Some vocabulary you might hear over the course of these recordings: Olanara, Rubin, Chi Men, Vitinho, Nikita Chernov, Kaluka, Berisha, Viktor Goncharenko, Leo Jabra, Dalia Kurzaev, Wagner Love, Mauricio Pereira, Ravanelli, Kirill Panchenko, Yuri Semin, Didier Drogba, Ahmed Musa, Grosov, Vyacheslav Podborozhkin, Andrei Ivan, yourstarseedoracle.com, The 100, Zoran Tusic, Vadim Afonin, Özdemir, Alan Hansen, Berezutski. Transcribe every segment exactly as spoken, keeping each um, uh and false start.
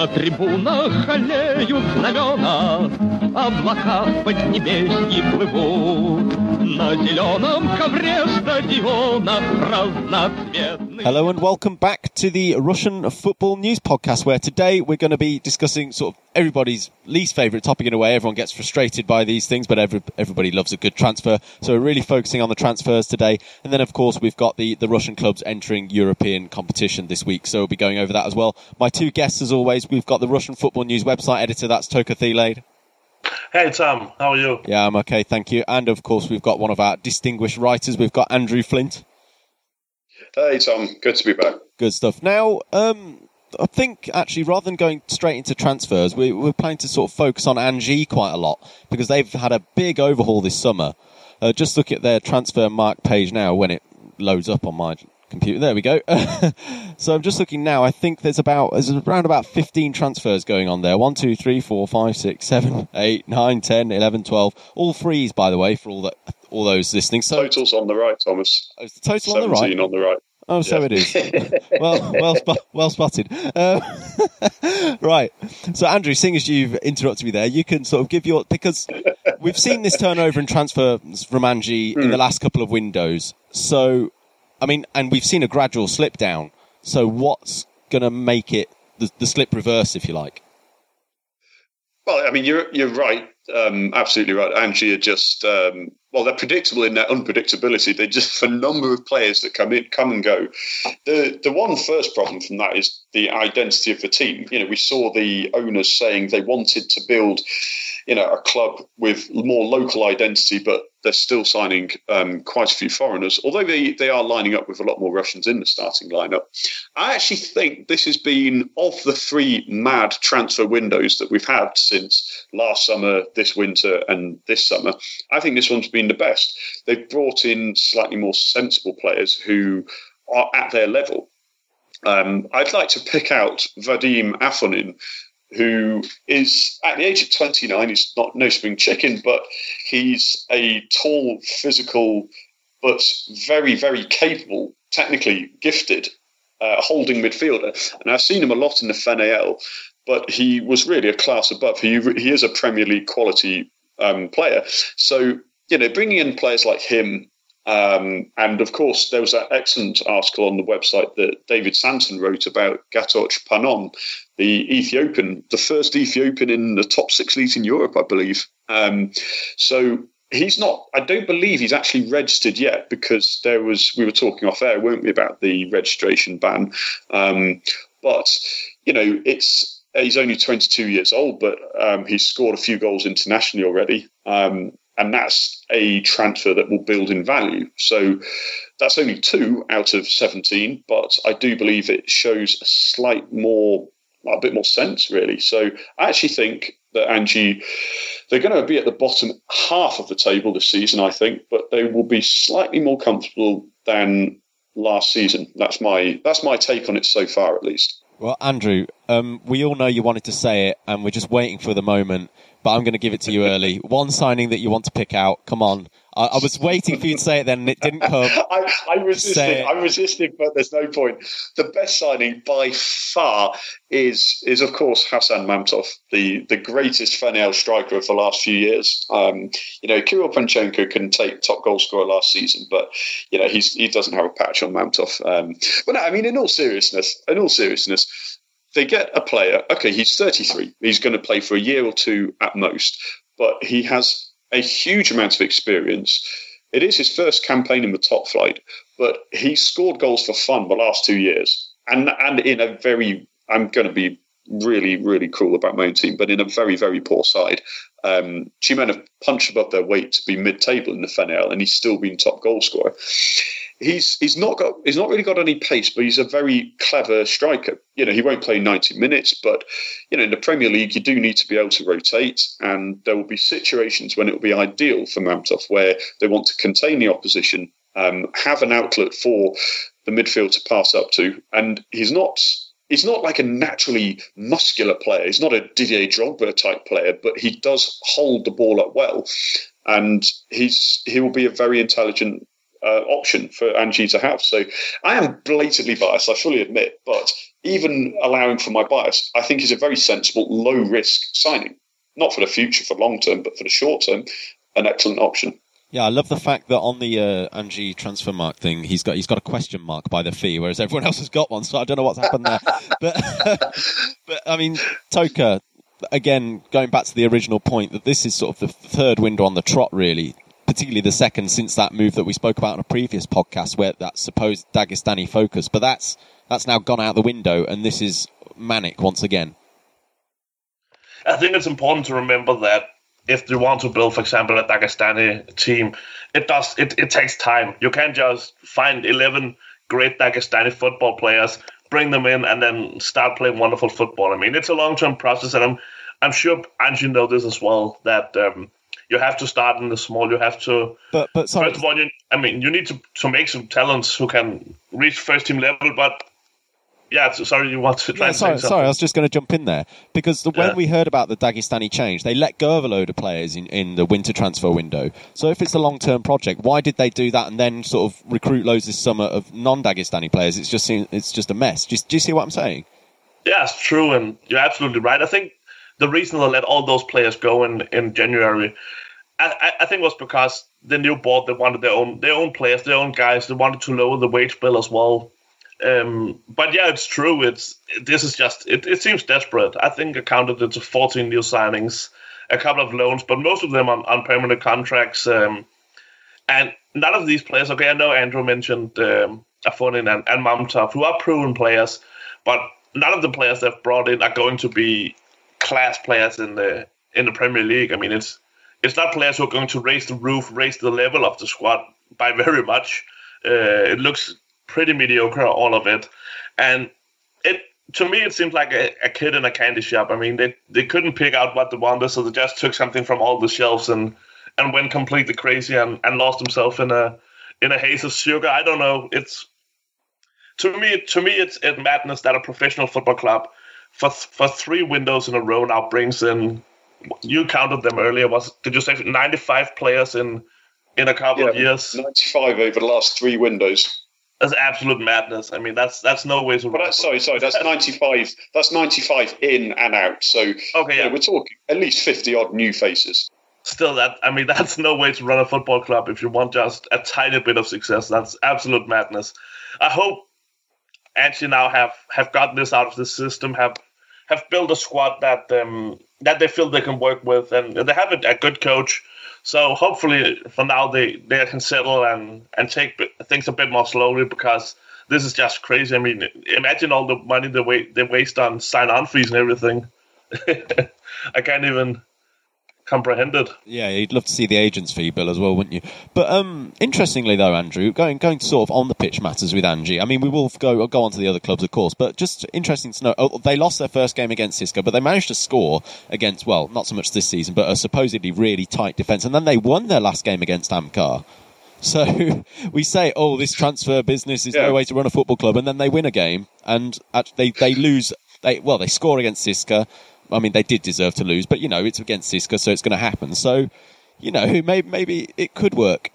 На трибунах алеют знамена, облака поднебесьи плывут. На зеленом ковре стадиона разноцветный. Hello and welcome back to the Russian Football News Podcast, where today we're going to be discussing sort of everybody's least favourite topic in a way. Everyone gets frustrated by these things, but every, everybody loves a good transfer. So we're really focusing on the transfers today. And then, of course, we've got the, the Russian clubs entering European competition this week. So we'll be going over that as well. My two guests, as always, we've got the Russian Football News website editor, that's Toka Thelade. Hey, Tom, how are you? Yeah, I'm okay, thank you. And, of course, we've got one of our distinguished writers. We've got Andrew Flint. Hey, Tom, good to be back. Good stuff. Now, um... I think, actually, rather than going straight into transfers, we, we're planning to sort of focus on Angie quite a lot, because they've had a big overhaul this summer. Uh, just look at their transfer mark page now when it loads up on my computer. There we go. So I'm just looking now. I think there's about there's around about fifteen transfers going on there. one, two, three, four, five, six, seven, eight, nine, ten, eleven, twelve. All threes, by the way, for all that all those listening. So, total's on the right, Thomas. Oh, the total on the right? seventeen on the right. Oh, so yeah. It is. Well, well, sp- well spotted. Um, right. So, Andrew, seeing as you've interrupted me there, you can sort of give your... Because we've seen this turnover and transfers from Angie mm. in the last couple of windows. So, I mean, and we've seen a gradual slip down. So what's going to make it the, the slip reverse, if you like? Well, I mean, you're, you're right. Um, absolutely right. Angie are just... Um, Well, they're predictable in their unpredictability. They just, for a number of players that come in, come and go. The the one first problem from that is the identity of the team. You know, we saw the owners saying they wanted to build, you know, a club with more local identity, but they're still signing um, quite a few foreigners. Although they they are lining up with a lot more Russians in the starting lineup. I actually think this has been of the three mad transfer windows that we've had since last summer, this winter, and this summer. I think this one's been the best. They've brought in slightly more sensible players who are at their level. Um, I'd like to pick out Vadim Afonin, who is at the age of twenty-nine. He's not no spring chicken, but he's a tall, physical, but very, very capable, technically gifted uh, holding midfielder. And I've seen him a lot in the F N A L, but he was really a class above. He, he is a Premier League quality um, player. So, you know, bringing in players like him, um, and of course, there was that excellent article on the website that David Santon wrote about Gatoch Panom, the Ethiopian, the first Ethiopian in the top six leagues in Europe, I believe. Um, so he's not, I don't believe he's actually registered yet, because there was, we were talking off air, weren't we, about the registration ban. Um, but, you know, it's, he's only twenty-two years old, but um, he's scored a few goals internationally already. Um, And that's a transfer that will build in value. So that's only two out of seventeen, but I do believe it shows a slight more, a bit more sense, really. So I actually think that Angie, they're going to be at the bottom half of the table this season, I think, but they will be slightly more comfortable than last season. That's my that's my take on it so far, at least. Well, Andrew, um, we all know you wanted to say it, and we're just waiting for the moment. But I'm going to give it to you early. One signing that you want to pick out. Come on. I, I was waiting for you to say it then, and it didn't come. I, I resisted, I resisted, but there's no point. The best signing by far is, is of course, Hasan Mamtov, the, the greatest F N A L striker of the last few years. Um, you know, Kirill Panchenko can take top goal scorer last season, but, you know, he's, he doesn't have a patch on Mamtov. Um, but no, I mean, in all seriousness, in all seriousness, they get a player, okay, he's thirty-three. He's going to play for a year or two at most, but he has a huge amount of experience. It is his first campaign in the top flight, but he scored goals for fun the last two years. And and in a very, I'm going to be really, really cruel about my own team, but in a very, very poor side. Um, Chi Men have punched above their weight to be mid-table in the F N A L, and he's still been top goal scorer. He's he's not got he's not really got any pace, but he's a very clever striker. You know, he won't play ninety minutes, but you know, in the Premier League, you do need to be able to rotate, and there will be situations when it will be ideal for Mamtov where they want to contain the opposition, um, have an outlet for the midfield to pass up to, and he's not he's not like a naturally muscular player. He's not a Didier Drogba type player, but he does hold the ball up well, and he's he will be a very intelligent Uh, option for Angie to have. So I am blatantly biased, I fully admit, but even allowing for my bias, I think is a very sensible, low-risk signing. Not for the future, for long-term, but for the short-term, an excellent option. Yeah, I love the fact that on the uh, Angie transfer mark thing, he's got he's got a question mark by the fee, whereas everyone else has got one, so I don't know what's happened there. But, but I mean, Toka, again, going back to the original point, that this is sort of the third window on the trot, really, particularly the second since that move that we spoke about in a previous podcast, where that supposed Dagestani focus, but that's that's now gone out the window, and this is manic once again. I think it's important to remember that if you want to build, for example, a Dagestani team, it does it, it takes time. You can't just find eleven great Dagestani football players, bring them in, and then start playing wonderful football. I mean, it's a long-term process, and I'm I'm sure Angie knows this as well, that um, you have to start in the small. You have to... But, but sorry. First of all, you, I mean, you need to, to make some talents who can reach first-team level, but... Yeah, sorry, you want to try yeah, and sorry, say something. Sorry, I was just going to jump in there. Because the, yeah. when we heard about the Dagestani change, they let go of a load of players in, in the winter transfer window. So if it's a long-term project, why did they do that and then sort of recruit loads this summer of non-Dagestani players? It's just it's just a mess. Do you, do you see what I'm saying? Yeah, it's true, and you're absolutely right. I think the reason they let all those players go in, in January, I, I think was because the new board, they wanted their own, their own players, their own guys. They wanted to lower the wage bill as well. Um, but yeah, it's true. It's this is just it, it seems desperate. I think I counted it to fourteen new signings, a couple of loans, but most of them on, on permanent contracts. Um, and none of these players. Okay, I know Andrew mentioned um, Afonin and, and Mamtov, who are proven players, but none of the players they've brought in are going to be class players in the in the Premier League. I mean, it's it's not players who are going to raise the roof, raise the level of the squad by very much. Uh, it looks pretty mediocre, all of it, and it to me it seems like a, a kid in a candy shop. I mean, they, they couldn't pick out what they wanted, so they just took something from all the shelves and, and went completely crazy and, and lost himself in a in a haze of sugar. I don't know. It's to me to me it's, it's madness that a professional football club for for three windows in a row now brings in. You counted them earlier. Was did you say ninety-five players in in a couple yeah, of years? ninety-five over the last three windows. That's absolute madness. I mean, that's that's no way to. But that's, sorry, sorry. That's ninety-five. That's ninety-five in and out. So okay, yeah. you know, we're talking at least fifty odd new faces. Still, that I mean, that's no way to run a football club if you want just a tiny bit of success. That's absolute madness. I hope Angie now have, have gotten this out of the system. Have have built a squad that um, that they feel they can work with, and they have a, a good coach. So hopefully for now they, they can settle and, and take things a bit more slowly, because this is just crazy. I mean, imagine all the money they, wa- they waste on sign-on fees and everything. I can't even comprehend it. Yeah, you'd love to see the agent's fee bill as well, wouldn't you? But um, interestingly though, Andrew, going going to sort of on the pitch matters with Angie, I mean, we will go go on to the other clubs, of course, but just interesting to know, oh, they lost their first game against Cisco, but they managed to score against, well, not so much this season, but a supposedly really tight defence, and then they won their last game against Amkar. So we say, oh, this transfer business is yeah. no way to run a football club, and then they win a game, and they, they lose, They well, they score against Cisco. I mean, they did deserve to lose, but, you know, it's against Cisco, so it's going to happen. So, you know, maybe, maybe it could work.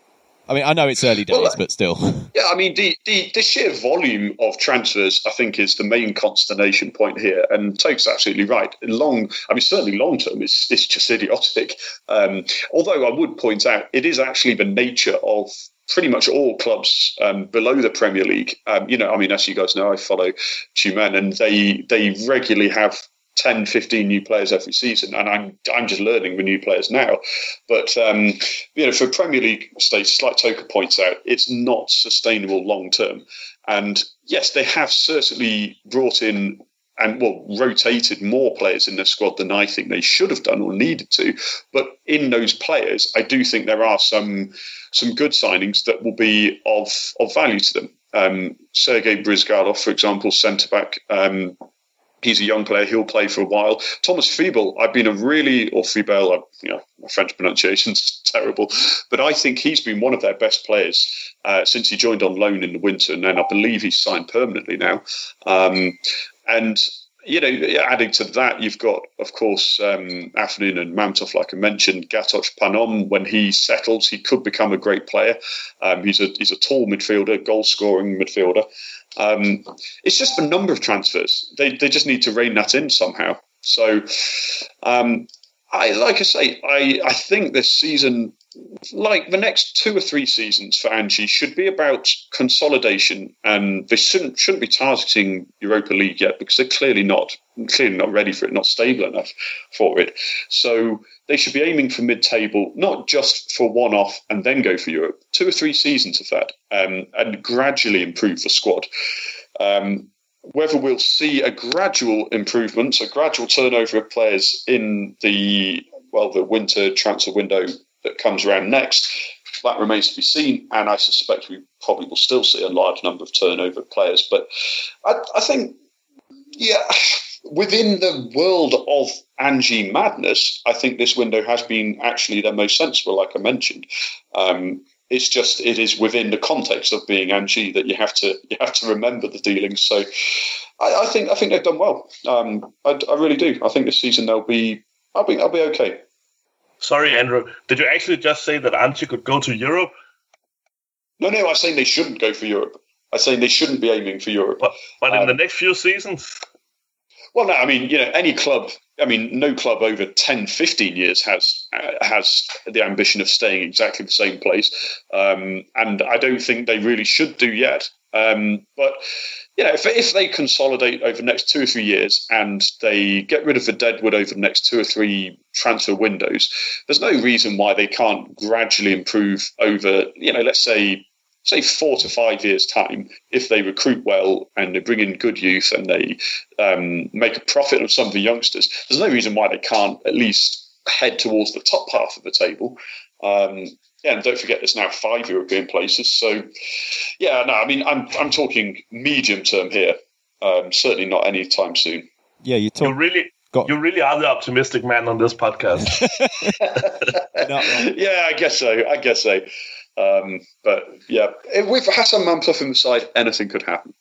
I mean, I know it's early days, well, but still. Yeah, I mean, the, the, the sheer volume of transfers, I think, is the main consternation point here. And Toke's absolutely right. Long, I mean, certainly long term, it's, it's just idiotic. Um, although I would point out, it is actually the nature of pretty much all clubs um, below the Premier League. Um, you know, I mean, as you guys know, I follow Chi Men, and they they regularly have ten, fifteen new players every season, and I'm I'm just learning the new players now. But um, you know, for Premier League status, like Toka points out, it's not sustainable long term. And yes, they have certainly brought in and well rotated more players in their squad than I think they should have done or needed to. But in those players, I do think there are some some good signings that will be of of value to them. Um, Sergei Brizgalov, for example, centre back. Um, He's a young player. He'll play for a while. Thomas Feeble, I've been a really, or Feeble, you know, my French pronunciation's terrible, but I think he's been one of their best players uh, since he joined on loan in the winter, and then I believe he's signed permanently now. Um, and you know, adding to that, you've got, of course, um, Afonin and Mamtov, like I mentioned. Gatoch Panom, when he settles, he could become a great player. Um, he's a he's a tall midfielder, goal-scoring midfielder. Um, it's just a number of transfers. They they just need to rein that in somehow. So, um, I like I say, I, I think this season, like the next two or three seasons for Angie, should be about consolidation, and they shouldn't shouldn't be targeting Europa League yet, because they're clearly not clearly not ready for it, not stable enough for it. So they should be aiming for mid-table, not just for one-off and then go for Europe. Two or three seasons of that, um, and gradually improve the squad. Um, whether we'll see a gradual improvement, a gradual turnover of players in the well, the winter transfer window that comes around next, that remains to be seen, and I suspect we probably will still see a large number of turnover players. But I, I think, yeah, within the world of Angie madness, I think this window has been actually their most sensible, like I mentioned. Um, it's just it is within the context of being Angie that you have to you have to remember the dealings. So I, I think I think they've done well. Um, I, I really do. I think this season they'll be. I think they'll be okay. Sorry, Andrew. Did you actually just say that Anji could go to Europe? No, no. I'm saying they shouldn't go for Europe. I'm saying they shouldn't be aiming for Europe. But, but in um, the next few seasons? Well, no. I mean, you know, any club. I mean, no club over ten, fifteen years has uh, has the ambition of staying exactly the same place, um, and I don't think they really should do yet. Um, but you know, if, if they consolidate over the next two or three years and they get rid of the deadwood over the next two or three transfer windows, there's no reason why they can't gradually improve over, you know, let's say say four to five years' time. If they recruit well and they bring in good youth and they um, make a profit of some of the youngsters, there's no reason why they can't at least head towards the top half of the table. Um, Yeah, and don't forget, there's now five European places. So, yeah, no, I mean, I'm I'm talking medium term here. Um, certainly not any time soon. Yeah, you talk- you really got- you really are the optimistic man on this podcast. Yeah, I guess so. I guess so. Um, but yeah, with Hasan Mamtov on the side, anything could happen.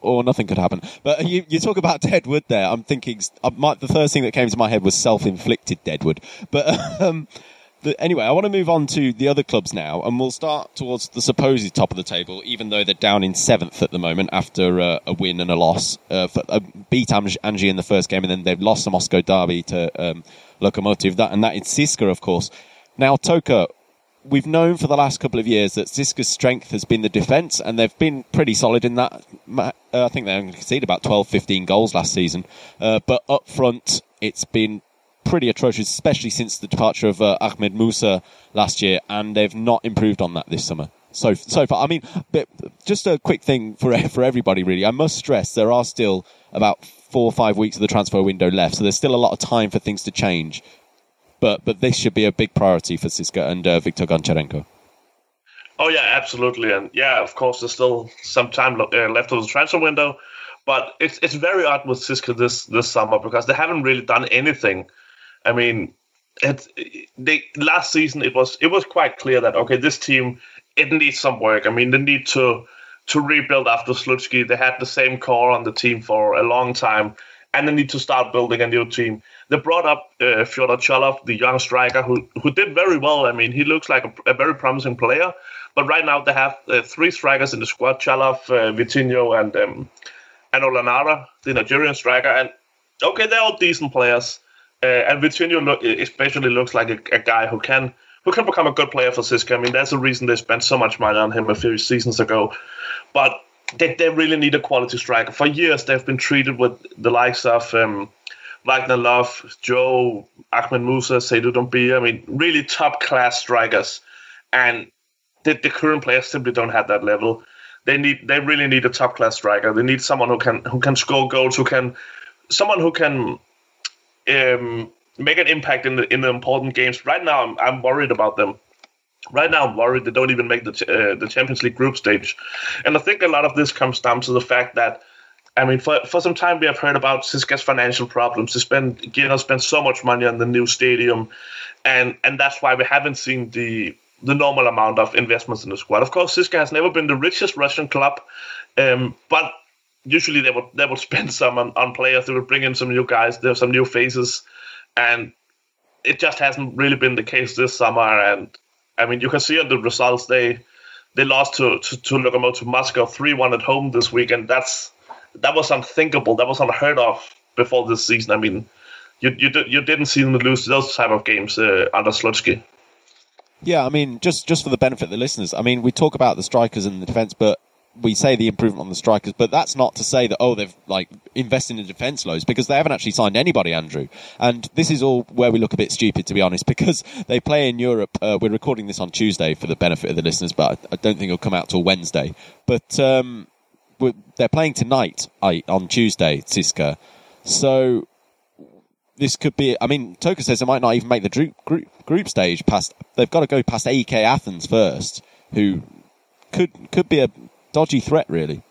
Or nothing could happen. But you, you talk about deadwood there. I'm thinking I might, the first thing that came to my head was self-inflicted deadwood. But. Um, Anyway, I want to move on to the other clubs now, and we'll start towards the supposed top of the table, even though they're down in seventh at the moment after uh, a win and a loss. Uh, for, uh, beat Angie in the first game, and then they've lost the Moscow derby to um, Lokomotiv, that, and that is Šiška, of course. Now, Toka, we've known for the last couple of years that Šiška's strength has been the defence, and they've been pretty solid in that. Uh, I think they only conceded about twelve, fifteen goals last season, uh, but up front, it's been pretty atrocious, especially since the departure of uh, Ahmed Musa last year, and they've not improved on that this summer. So so far, I mean, but just a quick thing for for everybody, really. I must stress there are still about four or five weeks of the transfer window left, so there's still a lot of time for things to change. But but this should be a big priority for Šiška and uh, Viktor Goncharenko. Oh yeah, absolutely, and yeah, of course, there's still some time left of the transfer window, but it's it's very odd with Šiška this this summer because they haven't really done anything. I mean, it, they, last season it was it was quite clear that okay, this team it needs some work. I mean, they need to to rebuild after Slutsky. They had the same core on the team for a long time, and they need to start building a new team. They brought up uh, Fyodor Chalov, the young striker, who who did very well. I mean, he looks like a, a very promising player. But right now they have uh, three strikers in the squad: Chalov, uh, Vitinho, and um, and Olanara, the Nigerian striker. And okay, they're all decent players. Uh, and Vitinho look, especially looks like a, a guy who can who can become a good player for Šiška. I mean, that's the reason they spent so much money on him a few seasons ago. But they, they really need a quality striker. For years, they've been treated with the likes of um, Wagner Love, Joe, Ahmed Musa, Seydou Doumbia. I mean, really top-class strikers. And the, the current players simply don't have that level. They need they really need a top-class striker. They need someone who can who can score goals, who can someone who can. Um, make an impact in the in the important games. Right now, I'm, I'm worried about them. Right now, I'm worried they don't even make the uh, the Champions League group stage. And I think a lot of this comes down to the fact that, I mean, for for some time we have heard about Šiška's financial problems. They spend, you know, spend so much money on the new stadium, and and that's why we haven't seen the the normal amount of investments in the squad. Of course, Šiška has never been the richest Russian club, um, but usually they would they would spend some on, on players. They would bring in some new guys. There are some new faces, and it just hasn't really been the case this summer. And I mean, you can see on the results they they lost to to, to Lokomotiv Moscow three one at home this week, and that's that was unthinkable. That was unheard of before this season. I mean, you you you didn't see them lose those type of games uh, under Slutsky. Yeah, I mean, just, just for the benefit of the listeners, I mean, we talk about the strikers and the defence, but we say the improvement on the strikers, but that's not to say that, oh, they've like invested in defence loads, because they haven't actually signed anybody, Andrew. And this is all where we look a bit stupid, to be honest, because they play in Europe. Uh, we're recording this on Tuesday for the benefit of the listeners, but I, I don't think it'll come out till Wednesday. But um, we're, they're playing tonight I, on Tuesday, Siska. So this could be... I mean, Toka says they might not even make the group, group, group stage past... They've got to go past A E K Athens first, who could could be a dodgy threat, really.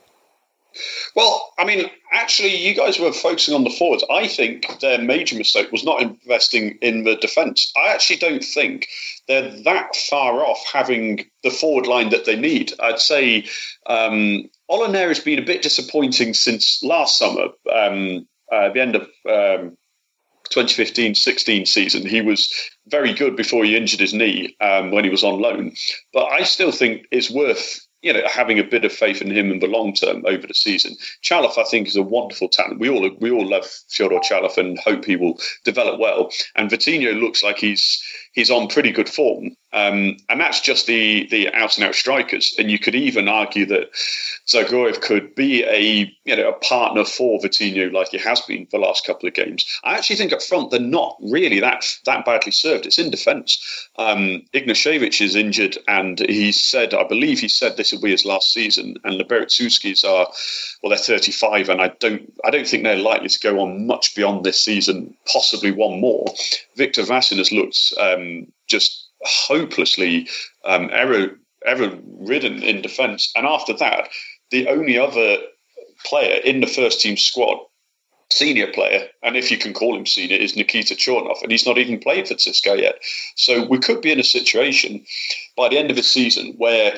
Well, I mean, actually, you guys were focusing on the forwards. I think their major mistake was not investing in the defence. I actually don't think they're that far off having the forward line that they need. I'd say um, Olanara has been a bit disappointing since last summer, um, uh, the end of... Um, twenty fifteen sixteen season. He was very good before he injured his knee um, when he was on loan. But I still think it's worth, you know, having a bit of faith in him in the long term over the season. Chalov, I think, is a wonderful talent. We all we all love Fyodor Chalov and hope he will develop well. And Vitinho looks like he's he's on pretty good form. Um, and that's just the the out and out strikers. And you could even argue that Dzagoev could be a you know a partner for Vitinho, like he has been for the last couple of games. I actually think up front they're not really that that badly served. It's in defence. Um, Ignashevich is injured, and he said, I believe he said this. Be his last season, and the Berezutskis are well. They're thirty-five, and I don't, I don't think they're likely to go on much beyond this season. Possibly one more. Viktor Vasin has looked um, just hopelessly um, error, error ridden in defence, and after that, the only other player in the first team squad, senior player, and if you can call him senior, is Nikita Chernov, and he's not even played for Siska yet. So we could be in a situation by the end of the season where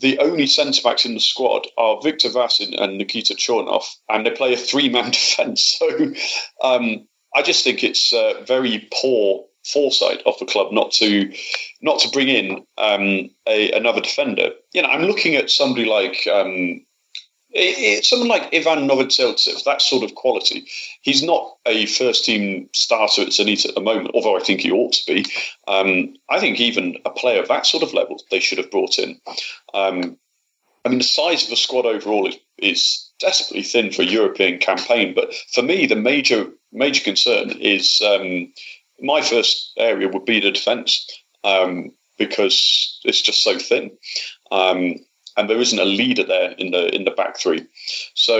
the only centre-backs in the squad are Viktor Vasin and Nikita Chernov, and they play a three-man defence. So um, I just think it's uh, very poor foresight of the club not to not to bring in um, a, another defender. You know, I'm looking at somebody like... Um, It, it, someone like Ivan Novoseltsev, that sort of quality. He's not a first-team starter at Zenit at the moment, although I think he ought to be. Um, I think even a player of that sort of level they should have brought in. Um, I mean, the size of the squad overall is, is desperately thin for a European campaign, but for me, the major major concern is um, my first area would be the defence um, because it's just so thin. Um And there isn't a leader there in the in the back three. So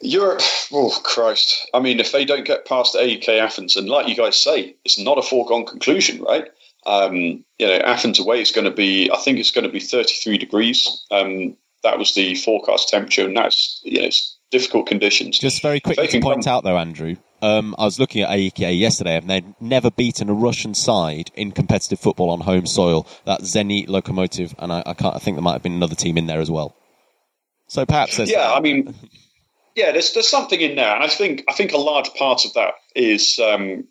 Europe, oh Christ. I mean, if they don't get past A E K Athens, and like you guys say, it's not a foregone conclusion, right? Um, you know, Athens away is going to be, I think it's going to be thirty-three degrees. Um, that was the forecast temperature, and that's, you know, it's difficult conditions. Just very quickly to point come- out though, Andrew, um, I was looking at A E K yesterday, and they'd never beaten a Russian side in competitive football on home soil. That Zenit, Lokomotiv, and I, I can't. I think there might have been another team in there as well. So perhaps there's... Yeah, that. I mean, yeah, there's there's something in there, and I think I think a large part of that is um,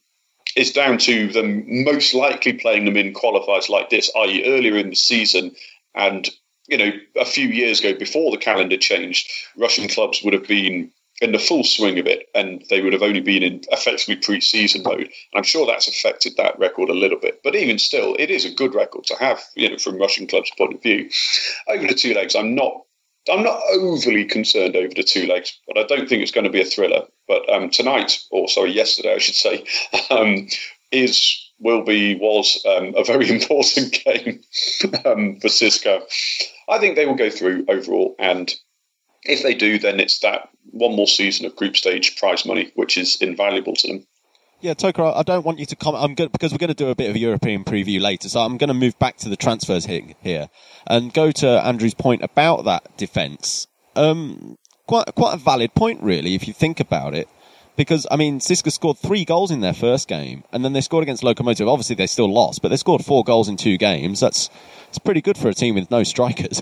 is down to them most likely playing them in qualifiers like this, that is, earlier in the season, and you know, a few years ago, before the calendar changed, Russian clubs would have been in the full swing of it, and they would have only been in effectively pre-season mode. And I'm sure that's affected that record a little bit. But even still, it is a good record to have, you know, from Russian clubs' point of view. Over the two legs, I'm not I'm not overly concerned over the two legs, but I don't think it's going to be a thriller. But um, tonight, or sorry, yesterday, I should say, um, is will be, was um, a very important game um, for Siska. I think they will go through overall, and if they do, then it's that one more season of group stage prize money, which is invaluable to them. Yeah, Toka, I don't want you to comment. I'm good because we're going to do a bit of a European preview later, so I'm going to move back to the transfers here and go to Andrew's point about that defence. Um, quite, quite a valid point, really, if you think about it, because I mean, Siska scored three goals in their first game, and then they scored against Lokomotiv. Obviously, they still lost, but they scored four goals in two games. That's it's pretty good for a team with no strikers.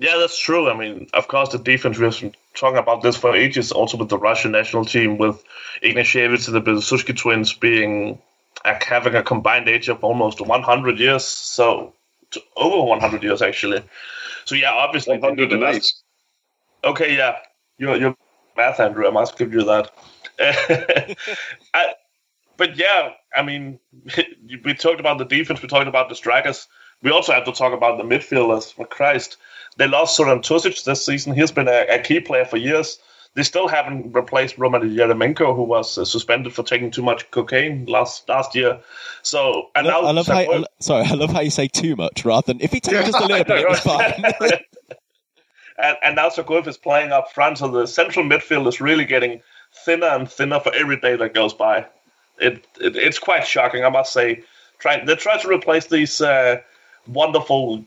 Yeah, that's true. I mean, of course, the defense, we've been talking about this for ages, also with the Russian national team, with Ignashevich and the Berezutski twins being uh, having a combined age of almost one hundred years. So, to over one hundred years, actually. So, yeah, obviously... one hundred eight. Okay, yeah. You're, you're math, Andrew. I must give you that. I, but, yeah, I mean, we talked about the defense. We talked about the strikers. We also have to talk about the midfielders. For Christ, they lost Zoran Tusic this season. He's been a, a key player for years. They still haven't replaced Roman Yeremenko, who was uh, suspended for taking too much cocaine last last year. So, and I love, now I love Zagoev, how I lo- sorry, I love how you say too much rather than if he takes just a little bit, it's fine. and, and now Zagoev is playing up front, so the central midfield is really getting thinner and thinner for every day that goes by. It, it it's quite shocking, I must say. Trying they try to replace these uh, wonderful.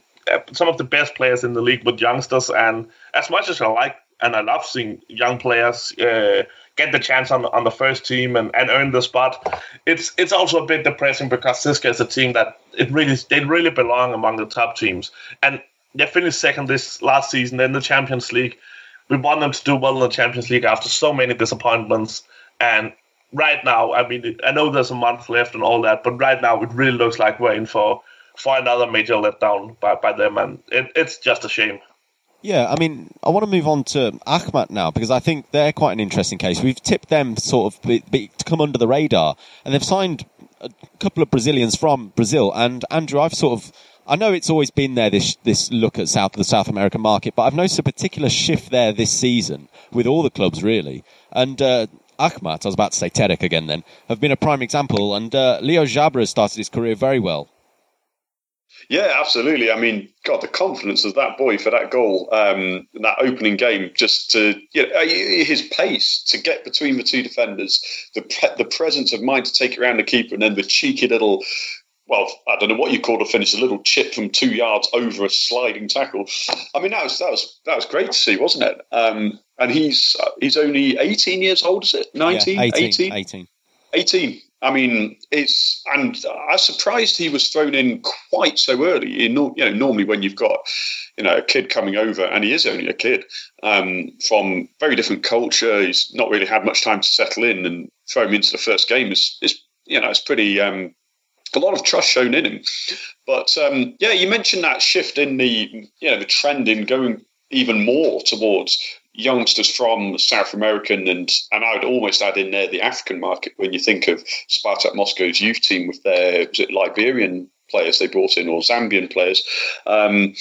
Some of the best players in the league with youngsters, and as much as I like and I love seeing young players uh, get the chance on, on the first team and, and earn the spot, it's it's also a bit depressing because Siska is a team that it really they really belong among the top teams, and they finished second this last season in the Champions League. We want them to do well in the Champions League after so many disappointments, and right now, I mean, I know there's a month left and all that, but right now it really looks like we're in for. for another major letdown by, by them, and it, it's just a shame. Yeah, I mean, I want to move on to Ahmed now, because I think they're quite an interesting case. We've tipped them sort of be, be, to come under the radar, and they've signed a couple of Brazilians from Brazil, and Andrew, I've sort of, I know it's always been there, this this look at South the South American market, but I've noticed a particular shift there this season, with all the clubs, really, and... Uh, Ahmed, I was about to say Terek again then, have been a prime example, and uh, Leo Jabra has started his career very well. Yeah, absolutely. I mean, God, the confidence of that boy for that goal, um, that opening game, just to, you know, his pace to get between the two defenders, the pre- the presence of mind to take it around the keeper, and then the cheeky little, well, I don't know what you call a finish, a little chip from two yards over a sliding tackle. I mean, that was that was that was great to see, wasn't it? Um, and he's he's only eighteen years old, is it? nineteen? Yeah, eighteen. eighteen. eighteen. I mean, it's, and I was surprised he was thrown in quite so early. In, you know, normally when you've got, you know, a kid coming over, and he is only a kid um, from very different culture, he's not really had much time to settle in, and throw him into the first game is, is you know, it's pretty um, a lot of trust shown in him. But um, yeah, you mentioned that shift in the, you know, the trend in going even more towards youngsters from South American and and I would almost add in there the African market when you think of Spartak Moscow's youth team with their was it Liberian players they brought in or Zambian players, um,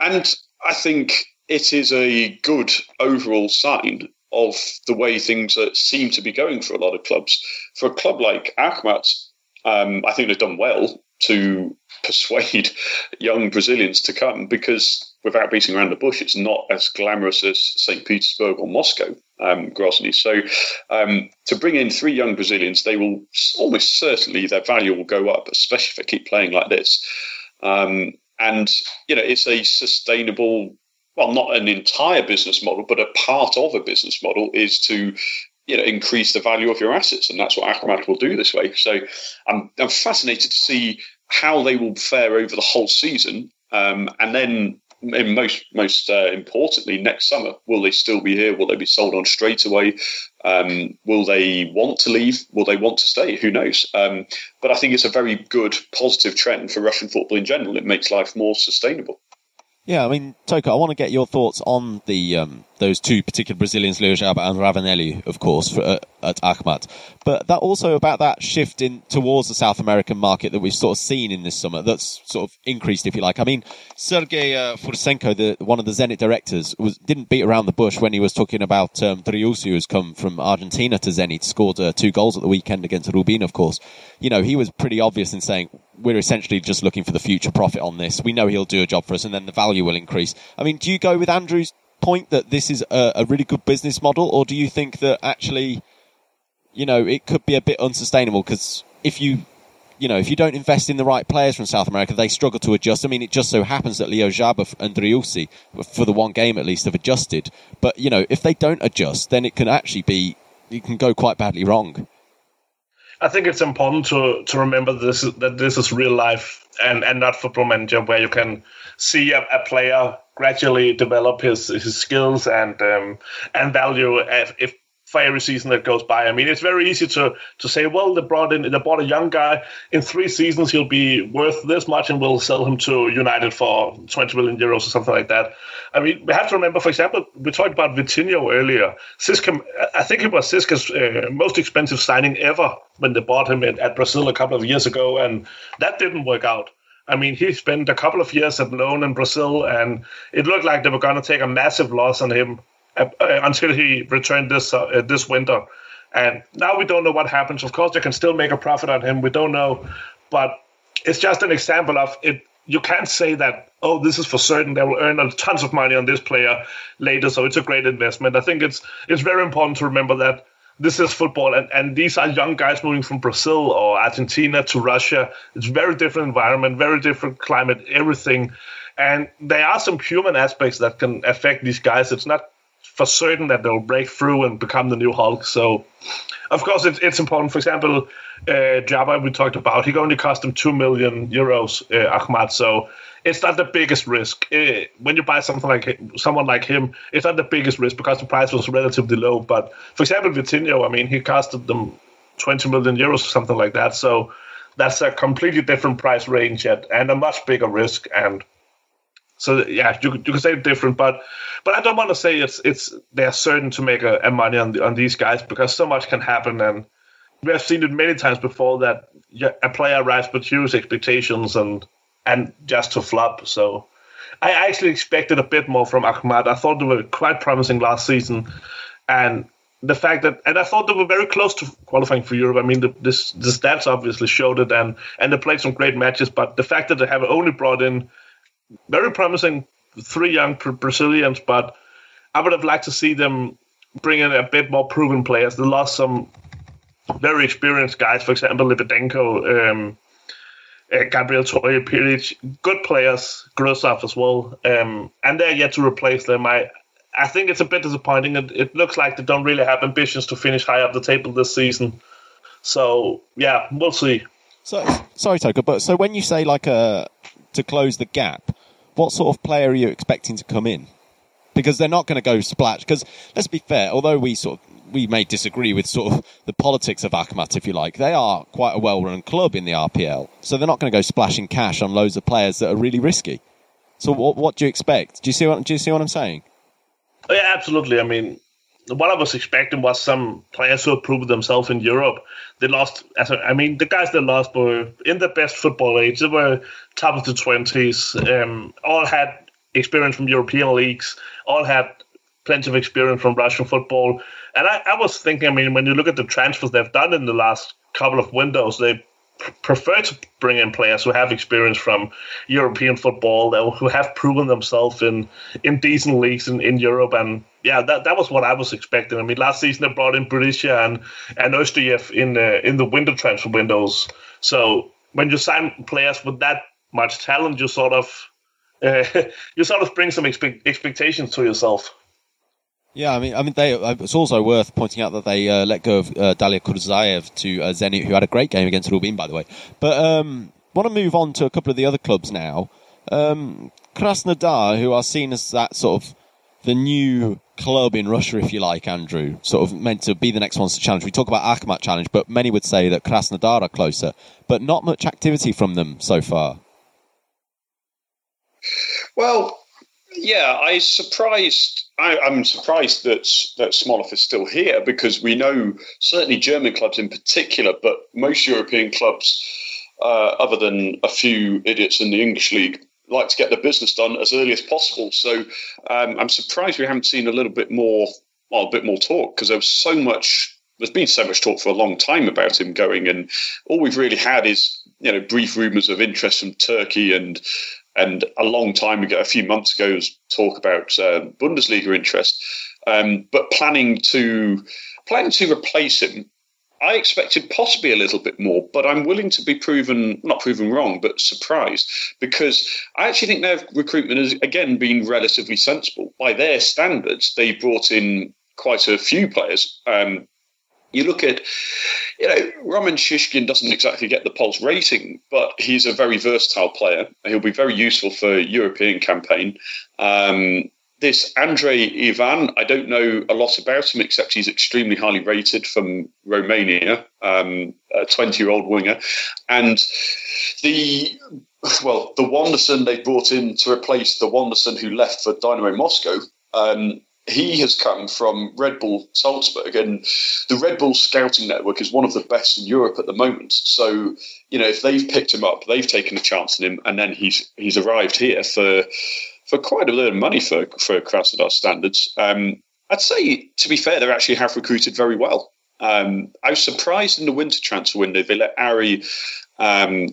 and I think it is a good overall sign of the way things uh, seem to be going for a lot of clubs. For a club like Ahmed, um, I think they've done well to persuade young Brazilians to come, because without beating around the bush, it's not as glamorous as Saint Petersburg or Moscow, um, Grozny. So um, to bring in three young Brazilians, they will almost certainly, their value will go up, especially if they keep playing like this. Um, and, you know, it's a sustainable, well, not an entire business model, but a part of a business model is to, you know, increase the value of your assets. And that's what Ahmed will do this way. So I'm, I'm fascinated to see how they will fare over the whole season. Um, and then... And most most uh, importantly, next summer, will they still be here? Will they be sold on straight away? Um, will they want to leave? Will they want to stay? Who knows? Um, but I think it's a very good, positive trend for Russian football in general. It makes life more sustainable. Yeah, I mean, Toka, I want to get your thoughts on the um, those two particular Brazilians, Leo Jaba and Ravanelli, of course, for, uh, at Ahmed. But that also about that shift in towards the South American market that we've sort of seen in this summer, that's sort of increased, if you like. I mean, Sergei uh, Fursenko, the, one of the Zenit directors, was, didn't beat around the bush when he was talking about um, Driussi, who's come from Argentina to Zenit, scored uh, two goals at the weekend against Rubin, of course. You know, he was pretty obvious in saying, we're essentially just looking for the future profit on this. We know he'll do a job for us, and then the value will increase. I mean, do you go with Andrew's point that this is a, a really good business model, or do you think that actually, you know, it could be a bit unsustainable? Because if you, you know, if you don't invest in the right players from South America, they struggle to adjust. I mean, it just so happens that Leo Jaba and Driussi, for the one game at least, have adjusted. But, you know, if they don't adjust, then it can actually be, it can go quite badly wrong. I think it's important to to remember this that this is real life and, and not football manager, where you can see a, a player gradually develop his, his skills and um, and value if, if for every season that goes by. I mean, it's very easy to, to say, well, they brought in they bought a young guy. In three seasons, he'll be worth this much, and we'll sell him to United for twenty million euros or something like that. I mean, we have to remember, for example, we talked about Vitinho earlier. Siska, I think it was Siska's uh, most expensive signing ever when they bought him at, at Brazil a couple of years ago, and that didn't work out. I mean, he spent a couple of years at loan in Brazil, and it looked like they were going to take a massive loss on him Uh, until he returned this uh, this winter. And now we don't know what happens. Of course, they can still make a profit on him. We don't know. But it's just an example of it. You can't say that, oh, this is for certain. They will earn tons of money on this player later, so it's a great investment. I think it's it's very important to remember that this is football, and, and these are young guys moving from Brazil or Argentina to Russia. It's a very different environment, very different climate, everything. And there are some human aspects that can affect these guys. It's not for certain that they'll break through and become the new Hulk. So, of course, it's, it's important. For example, uh, Jabba, we talked about, he only cost him two million euros, uh, Ahmad. So it's not the biggest risk. Uh, when you buy something like him, someone like him, it's not the biggest risk because the price was relatively low. But, for example, Vitinho, I mean, he costed them twenty million euros or something like that. So that's a completely different price range at, and a much bigger risk. And so yeah, you, you can say different, but but I don't want to say it's it's they're certain to make a, a money on the, on these guys, because so much can happen, and we have seen it many times before that a player arrives with huge expectations and and just to flop. So I actually expected a bit more from Ahmad. I thought they were quite promising last season, and the fact that and I thought they were very close to qualifying for Europe. I mean, the, this the stats obviously showed it, and and they played some great matches, but the fact that they have only brought in very promising three young Brazilians, but I would have liked to see them bring in a bit more proven players. They lost some very experienced guys, for example, Lipidenko, um, uh, Gabriel Torre, Piric, good players, Grosov as well, um, and they're yet to replace them. I I think it's a bit disappointing. It, it looks like they don't really have ambitions to finish high up the table this season. So, yeah, we'll see. So, sorry, Toka, but so when you say like a, to close the gap, what sort of player are you expecting to come in? Because they're not going to go splash. Because let's be fair, although we sort of, we may disagree with sort of the politics of Akhmat, if you like, they are quite a well-run club in the R P L. So they're not going to go splashing cash on loads of players that are really risky. So what what do you expect? Do you see what do you see what I'm saying? Oh, yeah, absolutely. I mean, what I was expecting was some players who proved themselves in Europe. They lost, I mean, the guys they lost were in the best football age. They were top of the twenties, um, all had experience from European leagues, all had plenty of experience from Russian football. And I, I was thinking, I mean, when you look at the transfers they've done in the last couple of windows, they pr- prefer to bring in players who have experience from European football, who have proven themselves in, in decent leagues in, in Europe. And yeah, that, that was what I was expecting. I mean, last season they brought in Berisha and, and Özdemir in the, in the winter transfer windows. So when you sign players with that much talent, you sort of uh, you sort of bring some expe- expectations to yourself. Yeah, I mean, I mean, they, it's also worth pointing out that they uh, let go of uh, Dalia Kurzaev to uh, Zenit, who had a great game against Rubin, by the way. But um, want to move on to a couple of the other clubs now. Um, Krasnodar, who are seen as that sort of the new club in Russia, if you like, Andrew, sort of meant to be the next ones to challenge. We talk about Akhmat challenge, but many would say that Krasnodar are closer, but not much activity from them so far. Well, yeah, I surprised. I, I'm surprised that that Smolov is still here, because we know certainly German clubs in particular, but most European clubs, uh, other than a few idiots in the English league, like to get their business done as early as possible. So um, I'm surprised we haven't seen a little bit more, well, a bit more talk, because there was so much. There's been so much talk for a long time about him going, and all we've really had is, you know, brief rumours of interest from Turkey, and and a long time ago, a few months ago, was talk about uh, Bundesliga interest, um, but planning to planning to replace him. I expected possibly a little bit more, but I'm willing to be proven, not proven wrong, but surprised, because I actually think their recruitment has, again, been relatively sensible. By their standards, they brought in quite a few players. Um, you look at you know, Roman Shishkin doesn't exactly get the Pulse rating, but he's a very versatile player. He'll be very useful for European campaign. Um, this Andrei Ivan, I don't know a lot about him, except he's extremely highly rated from Romania, um, a twenty-year-old winger. And the... Well, the Wanderson they brought in to replace the Wanderson who left for Dynamo Moscow, um, he has come from Red Bull Salzburg, and the Red Bull scouting network is one of the best in Europe at the moment. So, you know, if they've picked him up, they've taken a chance on him, and then he's he's arrived here for for quite a lot of money for, for Krasnodar standards. Um, I'd say, to be fair, they actually have recruited very well. Um, I was surprised in the winter transfer window they let Ari... Um,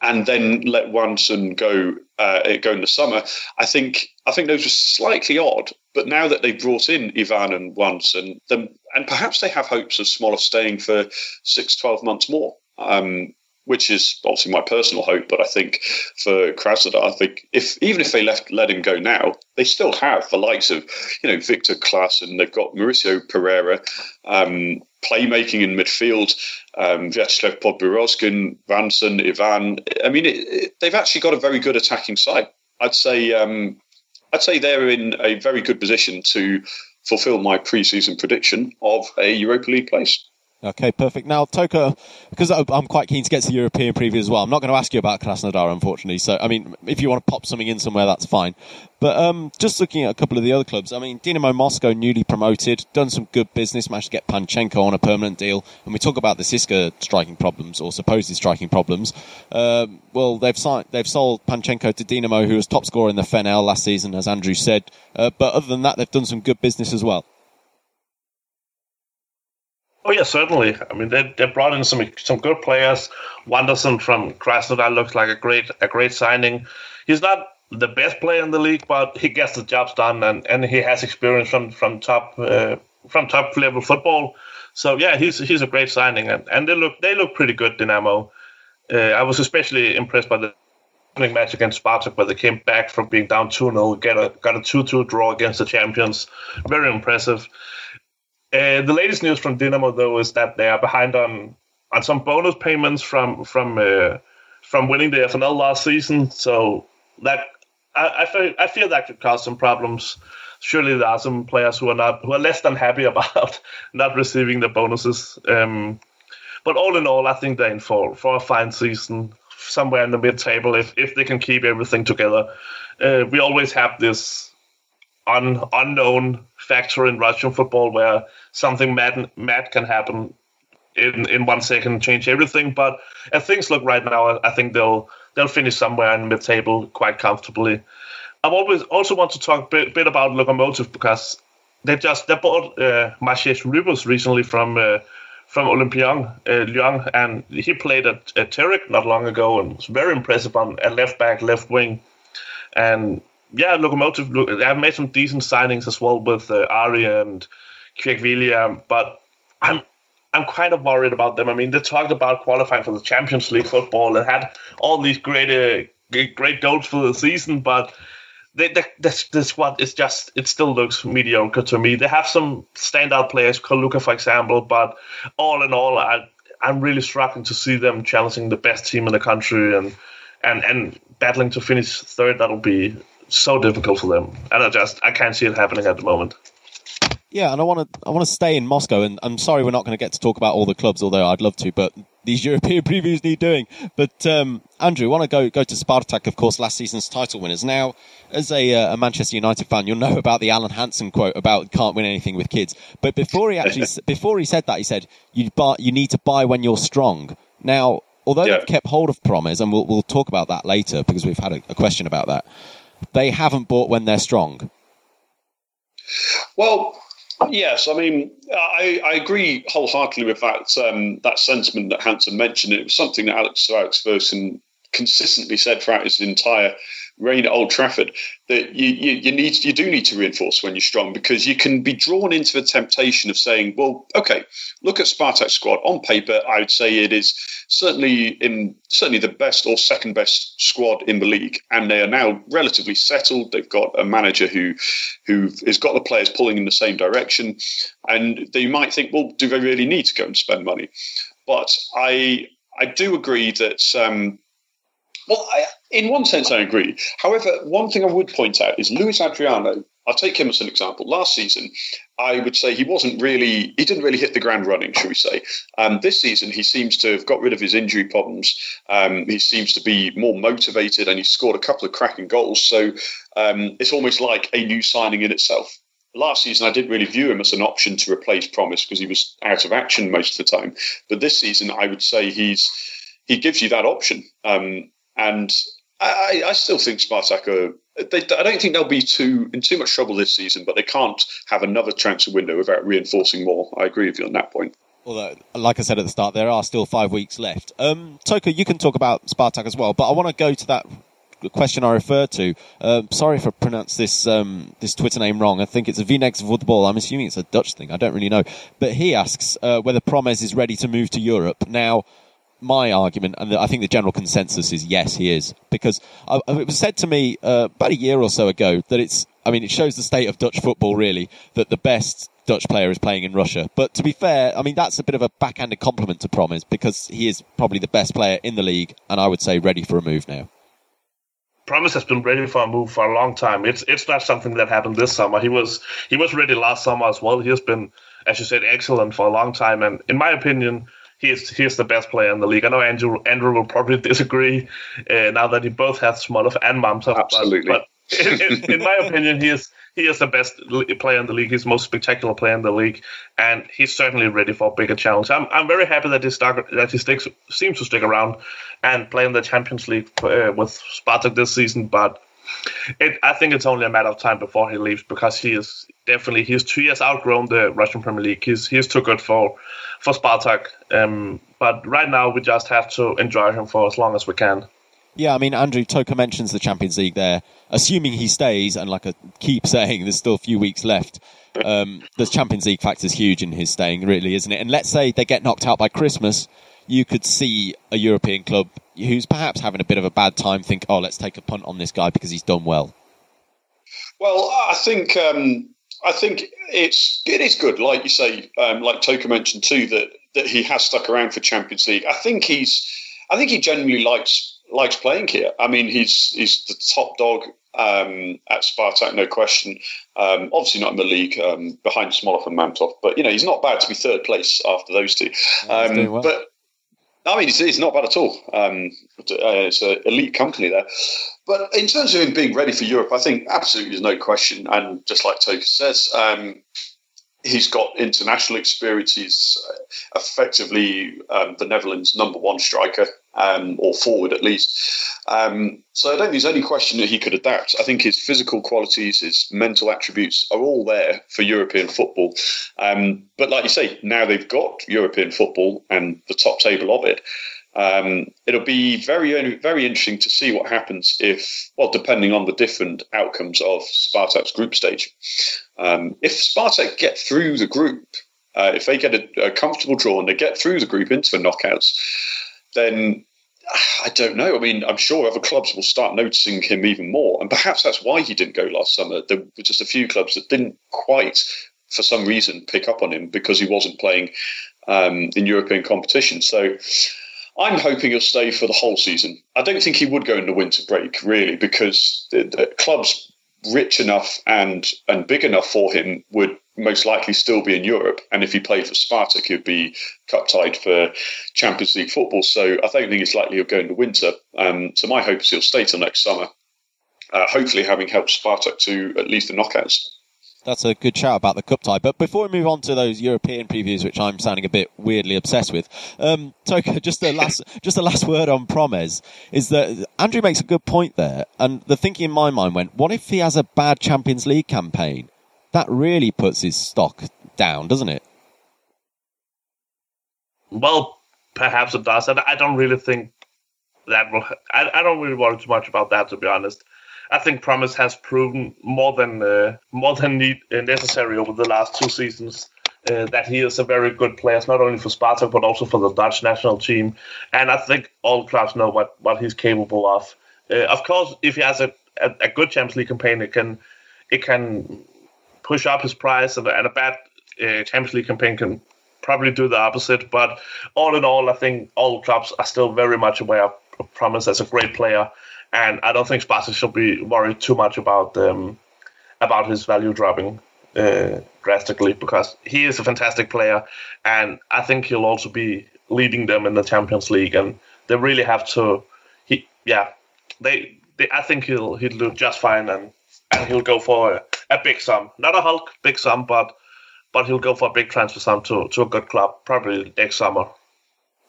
and then let Wanderson go uh, go in the summer. I think I think those were slightly odd, but now that they've brought in Ivan and Wanderson, then, and perhaps they have hopes of Smolov staying for six, twelve months more, um, which is obviously my personal hope, but I think for Krasnodar, I think if even if they left let him go now, they still have the likes of, you know, Viktor Claesson, they've got Mauricio Pereira, um, playmaking in midfield, um, Vyacheslav Podborozhkin, Ranson, Ivan. I mean, it, it, they've actually got a very good attacking side. I'd say um, I'd say they're in a very good position to fulfil my pre-season prediction of a Europa League place. Okay, perfect. Now, Toka, because I'm quite keen to get to the European preview as well, I'm not going to ask you about Krasnodar, unfortunately. So, I mean, if you want to pop something in somewhere, that's fine. But um, just looking at a couple of the other clubs, I mean, Dynamo Moscow, newly promoted, done some good business, managed to get Panchenko on a permanent deal. And we talk about the Šiška striking problems, or supposed striking problems. Um, well, they've signed, they've sold Panchenko to Dynamo, who was top scorer in the F N L last season, as Andrew said. Uh, but other than that, they've done some good business as well. Oh yeah, certainly. I mean, they they brought in some some good players. Wanderson from Krasnodar looks like a great a great signing. He's not the best player in the league, but he gets the jobs done, and, and he has experience from from top uh, from top level football. So yeah, he's he's a great signing, and, and they look they look pretty good. Dynamo. Uh, I was especially impressed by the opening match against Spartak, where they came back from being down two nil, get a got a two two draw against the champions. Very impressive. Uh, the latest news from Dynamo, though, is that they are behind on, on some bonus payments from from uh, from winning the F N L last season. So that I, I feel I feel that could cause some problems. Surely there are some players who are not who are less than happy about not receiving the bonuses. Um, but all in all, I think they're in for for a fine season, somewhere in the mid-table if if they can keep everything together. Uh, we always have this un, unknown. factor in Russian football where something mad, mad can happen in, in one second, change everything. But as things look right now, I think they'll they'll finish somewhere in mid-table quite comfortably. I always also want to talk a bit, bit about Lokomotiv because they just they bought uh, Maciej Rybos recently from uh, from Olympique uh, Lyon, and he played at, at Terek not long ago and was very impressive on a left back, left wing, and. Yeah, Lokomotiv, I've made some decent signings as well with uh, Ari and Kviekvilia, but I'm I'm kind of worried about them. I mean, they talked about qualifying for the Champions League football and had all these great uh, great goals for the season, but they, they, this, this one is just, it still looks mediocre to me. They have some standout players, Kaluka, for example, but all in all, I, I'm really struggling to see them challenging the best team in the country and, and, and battling to finish third. That'll be... so difficult for them, and I just I can't see it happening at the moment. Yeah, and I want to I want to stay in Moscow, and I'm sorry we're not going to get to talk about all the clubs, although I'd love to. But these European previews need doing. But um, Andrew, I want to go go to Spartak, of course, last season's title winners. Now, as a, uh, a Manchester United fan, you'll know about the Alan Hansen quote about can't win anything with kids. But before he actually before he said that, he said you buy, you need to buy when you're strong. Now, although yeah. they've kept hold of Promes, and we'll we'll talk about that later because we've had a, a question about that. They haven't bought when they're strong. Well, yes, I mean, I, I agree wholeheartedly with that um, that sentiment that Hansen mentioned. It was something that Alex Ferguson consistently said throughout his entire rain at Old Trafford, that you, you, you need you do need to reinforce when you're strong, because you can be drawn into the temptation of saying, well, okay, look at Spartak's squad. On paper, I would say it is certainly in certainly the best or second best squad in the league, and they are now relatively settled. They've got a manager who who has got the players pulling in the same direction, and they might think, well, do they really need to go and spend money? But I I do agree that um, well, I, in one sense, I agree. However, one thing I would point out is Luis Adriano. I'll take him as an example. Last season, I would say he wasn't really, he didn't really hit the ground running, shall we say. Um, this season, he seems to have got rid of his injury problems. Um, he seems to be more motivated, and he scored a couple of cracking goals. So um, it's almost like a new signing in itself. Last season, I didn't really view him as an option to replace Promes because he was out of action most of the time. But this season, I would say he's he gives you that option. Um, and I, I still think Spartak are... They, I don't think they'll be too in too much trouble this season, but they can't have another transfer window without reinforcing more. I agree with you on that point. Although, like I said at the start, there are still five weeks left. Um, Toka, you can talk about Spartak as well, but I want to go to that question I referred to. Uh, sorry if I pronounced this um, this Twitter name wrong. I think it's Vinex Voetbal. I'm assuming it's a Dutch thing. I don't really know. But he asks uh, whether Promes is ready to move to Europe. Now, my argument, and I think the general consensus is yes, he is, because I, it was said to me uh, about a year or so ago that it's, I mean, it shows the state of Dutch football, really, that the best Dutch player is playing in Russia. But to be fair, I mean, that's a bit of a backhanded compliment to Promes, because he is probably the best player in the league, and I would say ready for a move now. Promes has been ready for a move for a long time. It's it's not something that happened this summer. He was he was ready last summer as well. He has been, as you said, excellent for a long time, and in my opinion, He is, he is the best player in the league. I know Andrew Andrew will probably disagree uh, now that he both has Smolov and Mamtov. Absolutely. But, but in, in, in my opinion, he is he is the best player in the league. He's the most spectacular player in the league, and he's certainly ready for a bigger challenge. I'm I'm very happy that he stuck, that he sticks, seems to stick around and play in the Champions League uh, with Spartak this season. But it, I think it's only a matter of time before he leaves, because he is definitely he's two years outgrown the Russian Premier League. He's he's too good for for Spartak. Um, but right now we just have to enjoy him for as long as we can. Yeah, I mean, Andrew, Toka mentions the Champions League there. Assuming he stays, and like I keep saying, there's still a few weeks left. Um, the Champions League factor is huge in his staying, really, isn't it? And let's say they get knocked out by Christmas. You could see a European club who's perhaps having a bit of a bad time think, oh, let's take a punt on this guy because he's done well. Well, I think um, I think it's it is good, like you say, um, like Toka mentioned too, that that he has stuck around for Champions League. I think he's I think he genuinely likes likes playing here. I mean, he's he's the top dog um, at Spartak, no question. Um, obviously not in the league, um, behind Smolov and Mamtov, but you know he's not bad to be third place after those two. Um, yeah, well. But I mean, it's, it's not bad at all. Um, it's an elite company there. But in terms of him being ready for Europe, I think absolutely there's no question. And just like Toka says, um, he's got international experience. He's effectively um, the Netherlands' number one striker, um, or forward at least. Um, so I don't think there's any question that he could adapt. I think his physical qualities, his mental attributes are all there for European football. Um, but like you say, now they've got European football and the top table of it. Um, it'll be very, very interesting to see what happens if, well, depending on the different outcomes of Spartak's group stage. Um, if Spartak get through the group, uh, if they get a, a comfortable draw and they get through the group into the knockouts, then I don't know. I mean, I'm sure other clubs will start noticing him even more. And perhaps that's why he didn't go last summer. There were just a few clubs that didn't quite, for some reason, pick up on him because he wasn't playing um, in European competition. So I'm hoping he'll stay for the whole season. I don't think he would go in the winter break, really, because the, the club's rich enough and and big enough for him would most likely still be in Europe, and if he played for Spartak, he'd be cup tied for Champions League football. So I don't think it's likely he'll go in the winter. Um, so my hope is he'll stay till next summer, uh, hopefully having helped Spartak to at least the knockouts. That's a good shout about the cup tie. But before we move on to those European previews, which I'm sounding a bit weirdly obsessed with, um, Toka, just the last, just the last word on Promes is that Andrew makes a good point there. And the thinking in my mind went, what if he has a bad Champions League campaign? That really puts his stock down, doesn't it? Well, perhaps it does. I don't really think that will. I, I don't really worry too much about that, to be honest. I think Promes has proven more than uh, more than need, uh, necessary over the last two seasons uh, that he is a very good player, not only for Spartak but also for the Dutch national team. And I think all clubs know what, what he's capable of. Uh, of course, if he has a, a, a good Champions League campaign, it can it can push up his price, and, and a bad uh, Champions League campaign can probably do the opposite. But all in all, I think all clubs are still very much aware of Promes as a great player. And I don't think Spartak should be worried too much about um, about his value dropping uh, drastically, because he is a fantastic player, and I think he'll also be leading them in the Champions League. And they really have to, he yeah, they, they I think he'll he'll do just fine, and, and he'll go for a, a big sum, not a Hulk big sum, but but he'll go for a big transfer sum to to a good club probably next summer.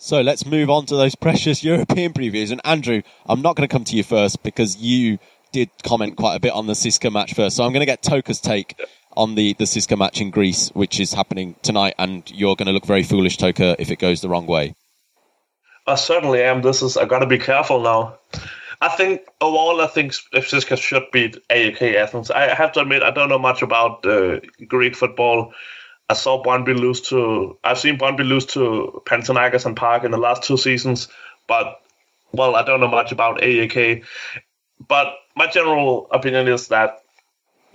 So let's move on to those precious European previews. And Andrew, I'm not going to come to you first because you did comment quite a bit on the Šiška match first. So I'm going to get Toka's take on the, the Šiška match in Greece, which is happening tonight. And you're going to look very foolish, Toka, if it goes the wrong way. I certainly am. This is, I've got to be careful now. I think, overall, I think Šiška should beat A E K Athens. I have to admit, I don't know much about uh, Greek football. I saw Brøndby lose to. I've seen Brøndby lose to Panathinaikos and Park in the last two seasons, but well, I don't know much about A E K. But my general opinion is that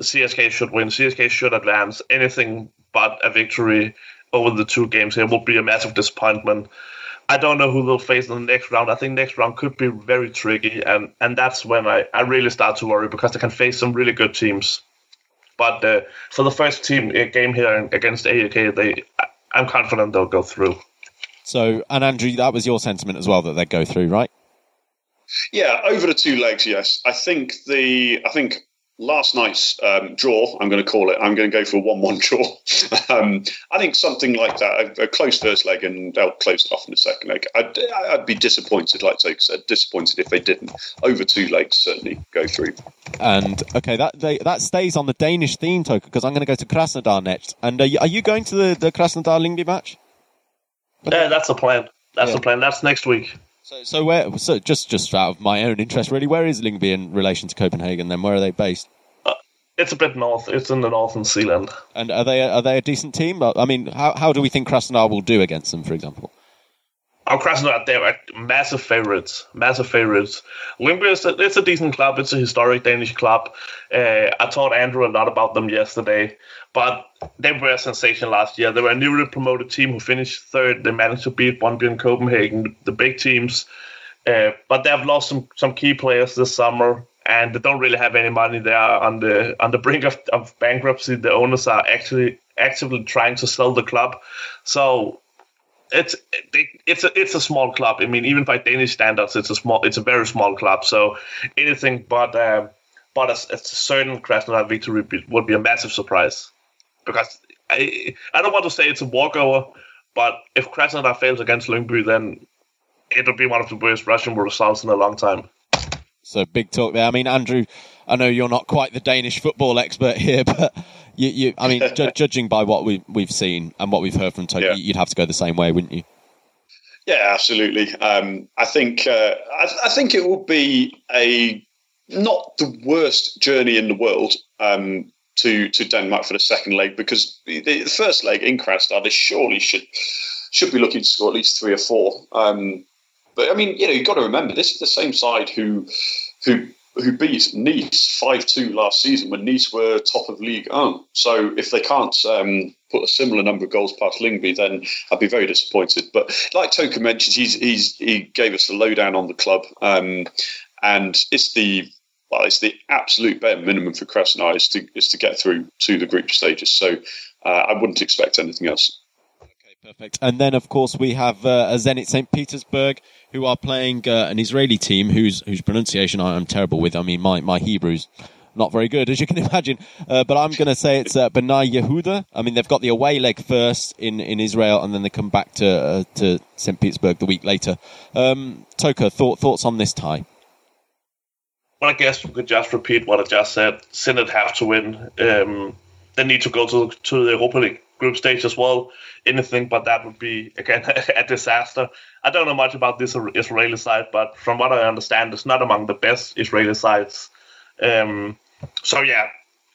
C S K should win. C S K should advance. Anything but a victory over the two games here would be a massive disappointment. I don't know who they'll face in the next round. I think next round could be very tricky, and, and that's when I, I really start to worry, because they can face some really good teams. But uh, for the first team uh, game here against A E K, they, I'm confident they'll go through. So, and Andrew, that was your sentiment as well, that they'd go through, right? Yeah, over the two legs, yes. I think the, I think last night's um, draw, I'm going to call it, I'm going to go for a one-one draw. um, I think something like that, a, a close first leg, and they'll close it off in the second leg. I'd, I'd be disappointed, like Toke said, disappointed if they didn't. Over two legs, certainly go through. And, okay, that they, that stays on the Danish theme, Toke, because I'm going to go to Krasnodar next. And are you, are you going to the, the Krasnodar-Lyngby match? Yeah, that's the plan. That's yeah. the plan. That's next week. So, so where? So just, just out of my own interest, really, where is Lyngby in relation to Copenhagen? Then, where are they based? Uh, it's a bit north. It's in the northern Zealand. And are they are they a decent team? I mean, how how do we think Krasnodar will do against them, for example? Oh, Krasnodar, they're massive favourites. Massive favourites. Lyngby is a, it's a decent club. It's a historic Danish club. Uh, I taught Andrew a lot about them yesterday. But they were a sensation last year. They were a newly promoted team who finished third. They managed to beat Brøndby and Copenhagen, the big teams. Uh, but they have lost some, some key players this summer, and they don't really have any money. They are on the on the brink of, of bankruptcy. The owners are actually actively trying to sell the club. So It's it's a it's a small club. I mean, even by Danish standards, it's a small, it's a very small club. So anything but uh, but a, a certain Krasnodar victory would be a massive surprise, because I I don't want to say it's a walkover, but if Krasnodar fails against Lyngby, then it'll be one of the worst Russian results in a long time. So big talk there. I mean, Andrew, I know you're not quite the Danish football expert here, but you, you I mean, ju- judging by what we, we've seen and what we've heard from Toby, yeah. you'd have to go the same way, wouldn't you? Yeah, absolutely. Um, I think uh, I, I think it will be a not the worst journey in the world um, to to Denmark for the second leg, because the first leg in Krasnodar, they surely should should be looking to score at least three or four. Um, But I mean, you know, you've got to remember, this is the same side who, who, who beat Nice five two last season when Nice were top of League One. So if they can't um, put a similar number of goals past Lyngby, then I'd be very disappointed. But like Toka mentioned, he's he's he gave us the lowdown on the club, um, and it's the well, it's the absolute bare minimum for Krasnodar is to is to get through to the group stages. So uh, I wouldn't expect anything else. Perfect. And then, of course, we have uh, Zenit Saint Petersburg, who are playing uh, an Israeli team whose whose pronunciation I'm terrible with. I mean, my, my Hebrew's not very good, as you can imagine. Uh, but I'm going to say it's uh, Bnei Yehuda. I mean, they've got the away leg first in, in Israel, and then they come back to uh, to Saint Petersburg the week later. Um, Toka, thought, thoughts on this tie? Well, I guess we could just repeat what I just said. Zenit have to win. Um, they need to go to, to the Europa League group stage as well. Anything but that would be, again, a disaster. I don't know much about this Israeli side, but from what I understand, it's not among the best Israeli sides. Um, so yeah,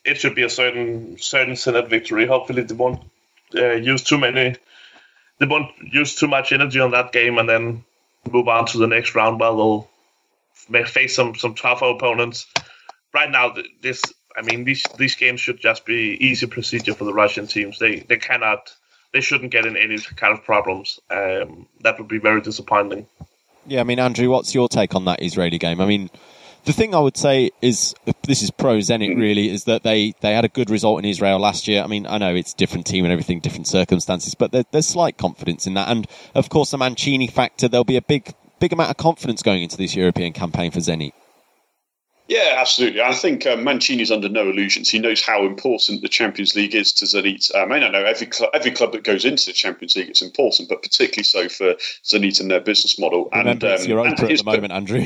it should be a certain certain Senate victory. Hopefully they won't uh, use too many, they won't use too much energy on that game, and then move on to the next round where they'll may face some some tougher opponents. Right now, this I mean these these games should just be easy procedure for the Russian teams. They they cannot. They shouldn't get in any kind of problems. Um, that would be very disappointing. Yeah, I mean, Andrew, what's your take on that Israeli game? I mean, the thing I would say is, this is pro-Zenit really, is that they, they had a good result in Israel last year. I mean, I know it's different team and everything, different circumstances, but there, there's slight confidence in that. And, of course, the Mancini factor, there'll be a big big amount of confidence going into this European campaign for Zenit. Yeah, absolutely. I think uh, Mancini's under no illusions. He knows how important the Champions League is to Zenit. Um, I don't know, every, cl- every club that goes into the Champions League, it's important, but particularly so for Zenit and their business model. Remember, and, um, it's your own at the moment, Andrew.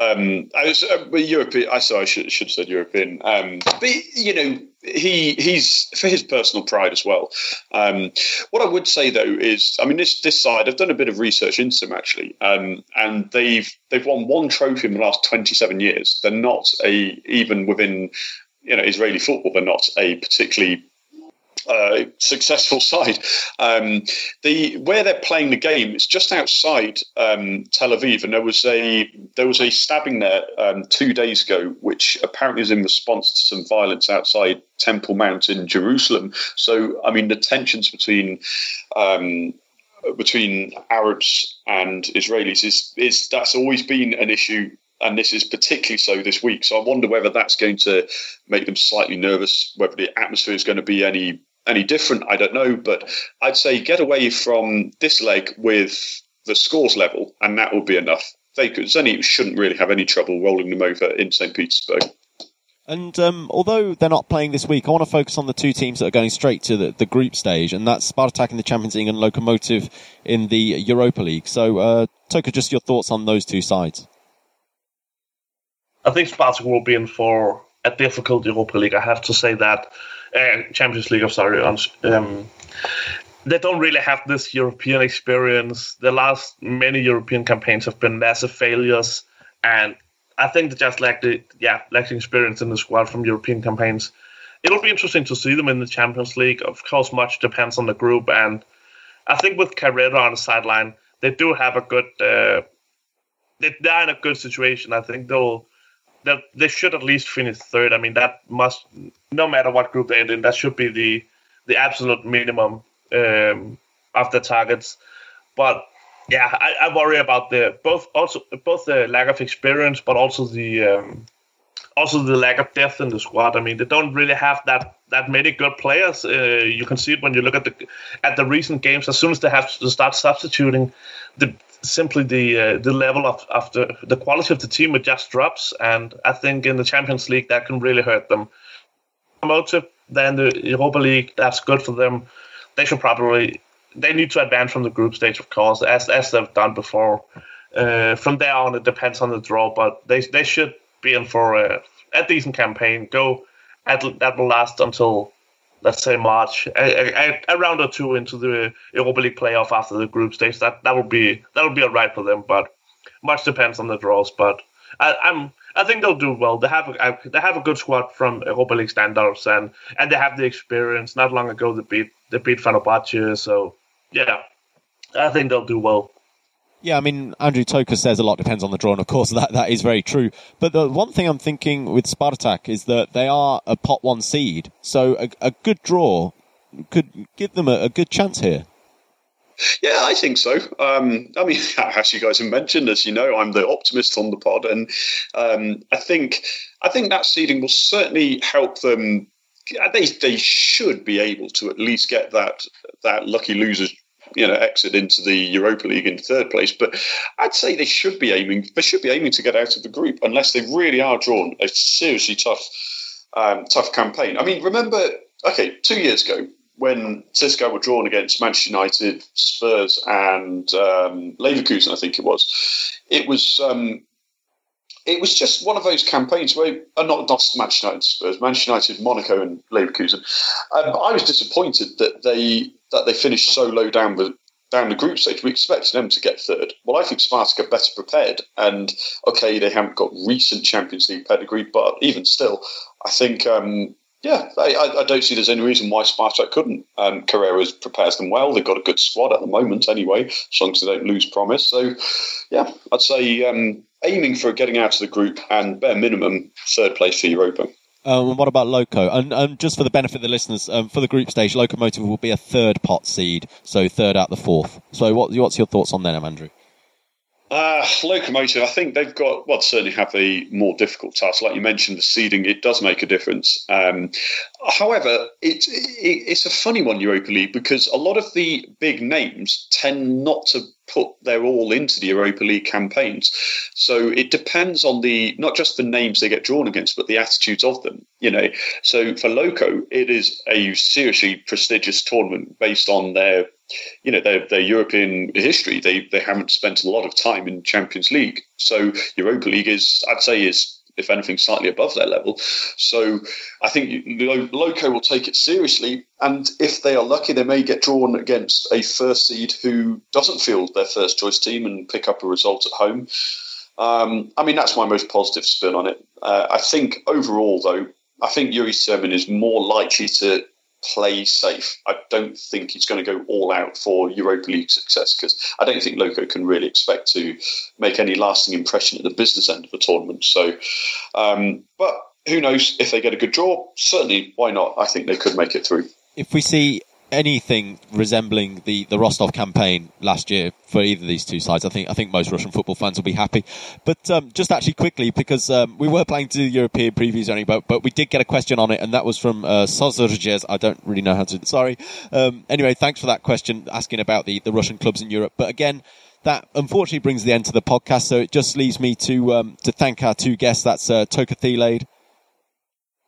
Um, I was uh, European. I sorry, I should, should have said European. Um, but you know, he he's for his personal pride as well. Um, what I would say though is, I mean, this this side, I've done a bit of research into them actually, um, and they've they've won one trophy in the last twenty-seven years. They're not a even within you know Israeli football. They're not a particularly Uh, successful side. Um, the where they're playing the game is just outside um, Tel Aviv, and there was a there was a stabbing there um, two days ago, which apparently is in response to some violence outside Temple Mount in Jerusalem. So, I mean, the tensions between um, between Arabs and Israelis is is that's always been an issue. And this is particularly so this week. So I wonder whether that's going to make them slightly nervous, whether the atmosphere is going to be any any different. I don't know. But I'd say get away from this leg with the scores level, and that will be enough. They could, Zenit shouldn't really have any trouble rolling them over in Saint Petersburg. And um, although they're not playing this week, I want to focus on the two teams that are going straight to the, the group stage, and that's Spartak in the Champions League and Lokomotiv in the Europa League. So, uh, Toka, just your thoughts on those two sides. I think Spartak will be in for a difficult Europa League. I have to say that. Uh, Champions League, I'm sorry. Um, they don't really have this European experience. The last many European campaigns have been massive failures. And I think they just lack the, yeah, lack the experience in the squad from European campaigns. It'll be interesting to see them in the Champions League. Of course, much depends on the group. And I think with Carrera on the sideline, they do have a good... Uh, they're in a good situation. I think they'll... That they should at least finish third. I mean, that must, no matter what group they end in, that should be the the absolute minimum um, of the targets. But yeah, I, I worry about the both also both the lack of experience, but also the um, also the lack of depth in the squad. I mean, they don't really have that, that many good players. Uh, you can see it when you look at the at the recent games. As soon as they have to start substituting, the Simply the uh, the level of, of the, the quality of the team, it just drops, and I think in the Champions League that can really hurt them. Promoted, then the Europa League, that's good for them. They should probably they need to advance from the group stage, of course, as as they've done before. Uh, from there on, it depends on the draw, but they they should be in for a, a decent campaign. Go at, that will last until, let's say, March, a, a, a round or two into the Europa League playoff after the group stage. That that would be that would be all right for them, but much depends on the draws. But I, I'm I think they'll do well. They have a, they have a good squad from Europa League standards, and, and they have the experience. Not long ago they beat they beat Fenerbahçe, so yeah, I think they'll do well. Yeah, I mean, Andrew, Toka says a lot depends on the draw, and of course that, that is very true. But the one thing I'm thinking with Spartak is that they are a pot one seed, so a, a good draw could give them a, a good chance here. Yeah, I think so. Um, I mean, as you guys have mentioned, as you know, I'm the optimist on the pod, and um, I think I think that seeding will certainly help them. They they should be able to at least get that that lucky losers, you know, exit into the Europa League in third place. But I'd say they should be aiming. They should be aiming to get out of the group, unless they really are drawn a seriously tough, um, tough campaign. I mean, remember, okay, two years ago when Cisco were drawn against Manchester United, Spurs, and um, Leverkusen, I think it was. It was. Um, It was just one of those campaigns where, uh, not, not Manchester United, Spurs, Manchester United, Monaco, and Leverkusen. Um, I was disappointed that they that they finished so low down the down the group stage, we expected them to get third. Well, I think Spartak are better prepared, and okay, they haven't got recent Champions League pedigree, but even still, I think, um, yeah, I, I don't see there's any reason why Spartak couldn't. Um, Carrera prepares them well. They've got a good squad at the moment anyway, as long as they don't lose Promise. So, yeah, I'd say um, aiming for getting out of the group and bare minimum third place for Europa. Um, and what about Loco? And, and just for the benefit of the listeners, um, for the group stage, Lokomotiv will be a third pot seed, so third out the fourth. So what, what's your thoughts on them, Andrew? Uh, Lokomotiv, I think they've got, well, certainly have a more difficult task. Like you mentioned, the seeding, it does make a difference. Um, however, it, it, it's a funny one, Europa League, because a lot of the big names tend not to put their all into the Europa League campaigns. So it depends on the, not just the names they get drawn against, but the attitudes of them, you know. So for Loco, it is a seriously prestigious tournament based on their, you know, their, their European history. They they haven't spent a lot of time in Champions League. So Europa League is, I'd say, is, if anything, slightly above their level. So I think Loco will take it seriously. And if they are lucky, they may get drawn against a first seed who doesn't field their first choice team and pick up a result at home. Um, I mean, that's my most positive spin on it. Uh, I think overall, though, I think Yuri Semin is more likely to play safe. I don't think he's going to go all out for Europa League success, because I don't think Loco can really expect to make any lasting impression at the business end of the tournament. So, um, but who knows, if they get a good draw, certainly, why not? I think they could make it through. If we see anything resembling the, the Rostov campaign last year for either of these two sides, I think I think most Russian football fans will be happy. But um, just actually quickly, because um, we were planning to do European previews only, but, but we did get a question on it, and that was from uh, Sozerges. I don't really know how to... Sorry. Um, anyway, thanks for that question, asking about the, the Russian clubs in Europe. But again, that unfortunately brings the end to the podcast, so it just leaves me to um, to thank our two guests. That's uh, Toka Thelade.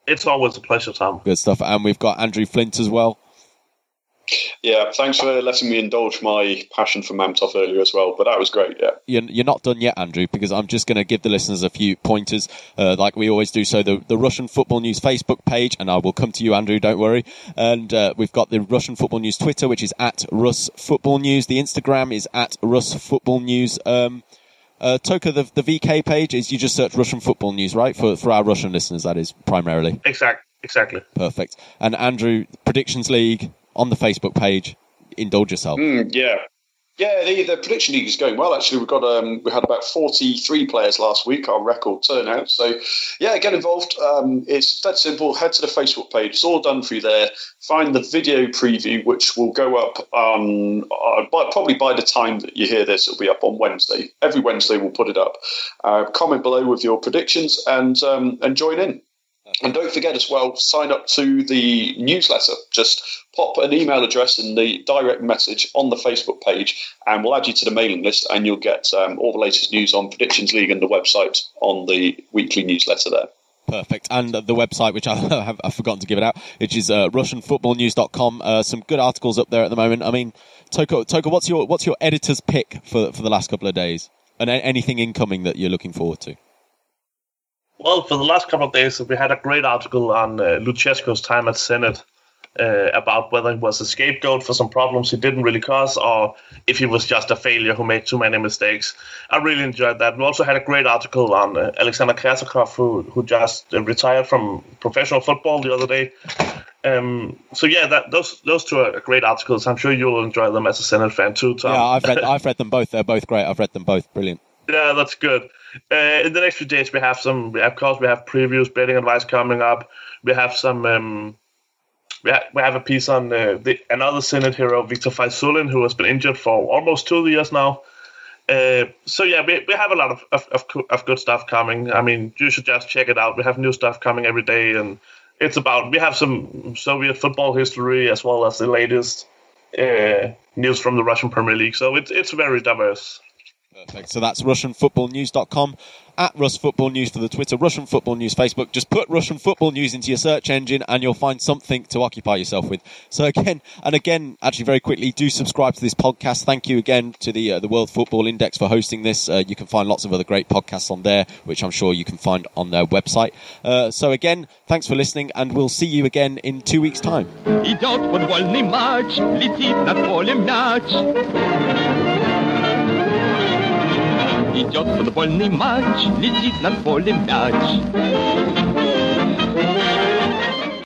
It's always a pleasure, Tom. Good stuff. And we've got Andrew Flint as well. Yeah, thanks for letting me indulge my passion for Mamtov earlier as well, but that was great, yeah. You're not done yet, Andrew, because I'm just going to give the listeners a few pointers, uh, like we always do. So the, the Russian Football News Facebook page, and I will come to you, Andrew, don't worry. And uh, we've got the Russian Football News Twitter, which is at Russ Football News. The Instagram is at Russ Football News. Um, uh, Toka, the, the V K page is, you just search Russian Football News, right? For, for our Russian listeners, that is, primarily. Exactly. Exactly. Perfect. And Andrew, Predictions League on the Facebook page, indulge yourself. Mm, yeah. Yeah, the, the prediction league is going well. Actually, we've got um, we had about forty-three players last week, our record turnout. So, yeah, get involved. Um, it's that simple. Head to the Facebook page. It's all done through there. Find the video preview, which will go up on uh, by, probably by the time that you hear this, it'll be up on Wednesday. Every Wednesday, we'll put it up. Uh, comment below with your predictions and um, and join in. And don't forget as well, sign up to the newsletter. Just pop an email address in the direct message on the Facebook page and we'll add you to the mailing list, and you'll get um, all the latest news on Predictions League and the website on the weekly newsletter there. Perfect. And the website, which I have I've forgotten to give it out, which is uh, russian football news dot com. Uh, some good articles up there at the moment. I mean, Toka, Toka, what's your what's your editor's pick for, for the last couple of days? And anything incoming that you're looking forward to? Well, for the last couple of days, we had a great article on uh, Luchescu's time at Senate uh, about whether he was a scapegoat for some problems he didn't really cause, or if he was just a failure who made too many mistakes. I really enjoyed that. We also had a great article on uh, Alexander Krasnikov, who, who just uh, retired from professional football the other day. Um, so yeah, that, those those two are great articles. I'm sure you'll enjoy them as a Senate fan too, Tom. Yeah, I've read, I've read them both. They're both great. I've read them both. Brilliant. Yeah, that's good. Uh, in the next few days, we have some. Of course, we have previews, betting advice coming up. We have some. Um, we, ha- we have a piece on uh, the, another Senate hero, Viktor Vasin, who has been injured for almost two years now. Uh, so yeah, we we have a lot of, of of of good stuff coming. I mean, you should just check it out. We have new stuff coming every day, and it's about. We have some Soviet football history as well as the latest uh, news from the Russian Premier League. So it's it's very diverse. Perfect. So that's russian football news dot com, at Russ Football News for the Twitter, Russian Football News Facebook. Just put Russian Football News into your search engine and you'll find something to occupy yourself with. So again, and again, actually very quickly, do subscribe to this podcast. Thank you again to the uh, the World Football Index for hosting this. Uh, you can find lots of other great podcasts on there, which I'm sure you can find on their website. Uh, so again, thanks for listening and we'll see you again in two weeks' time. Идет футбольный матч, летит над полем мяч.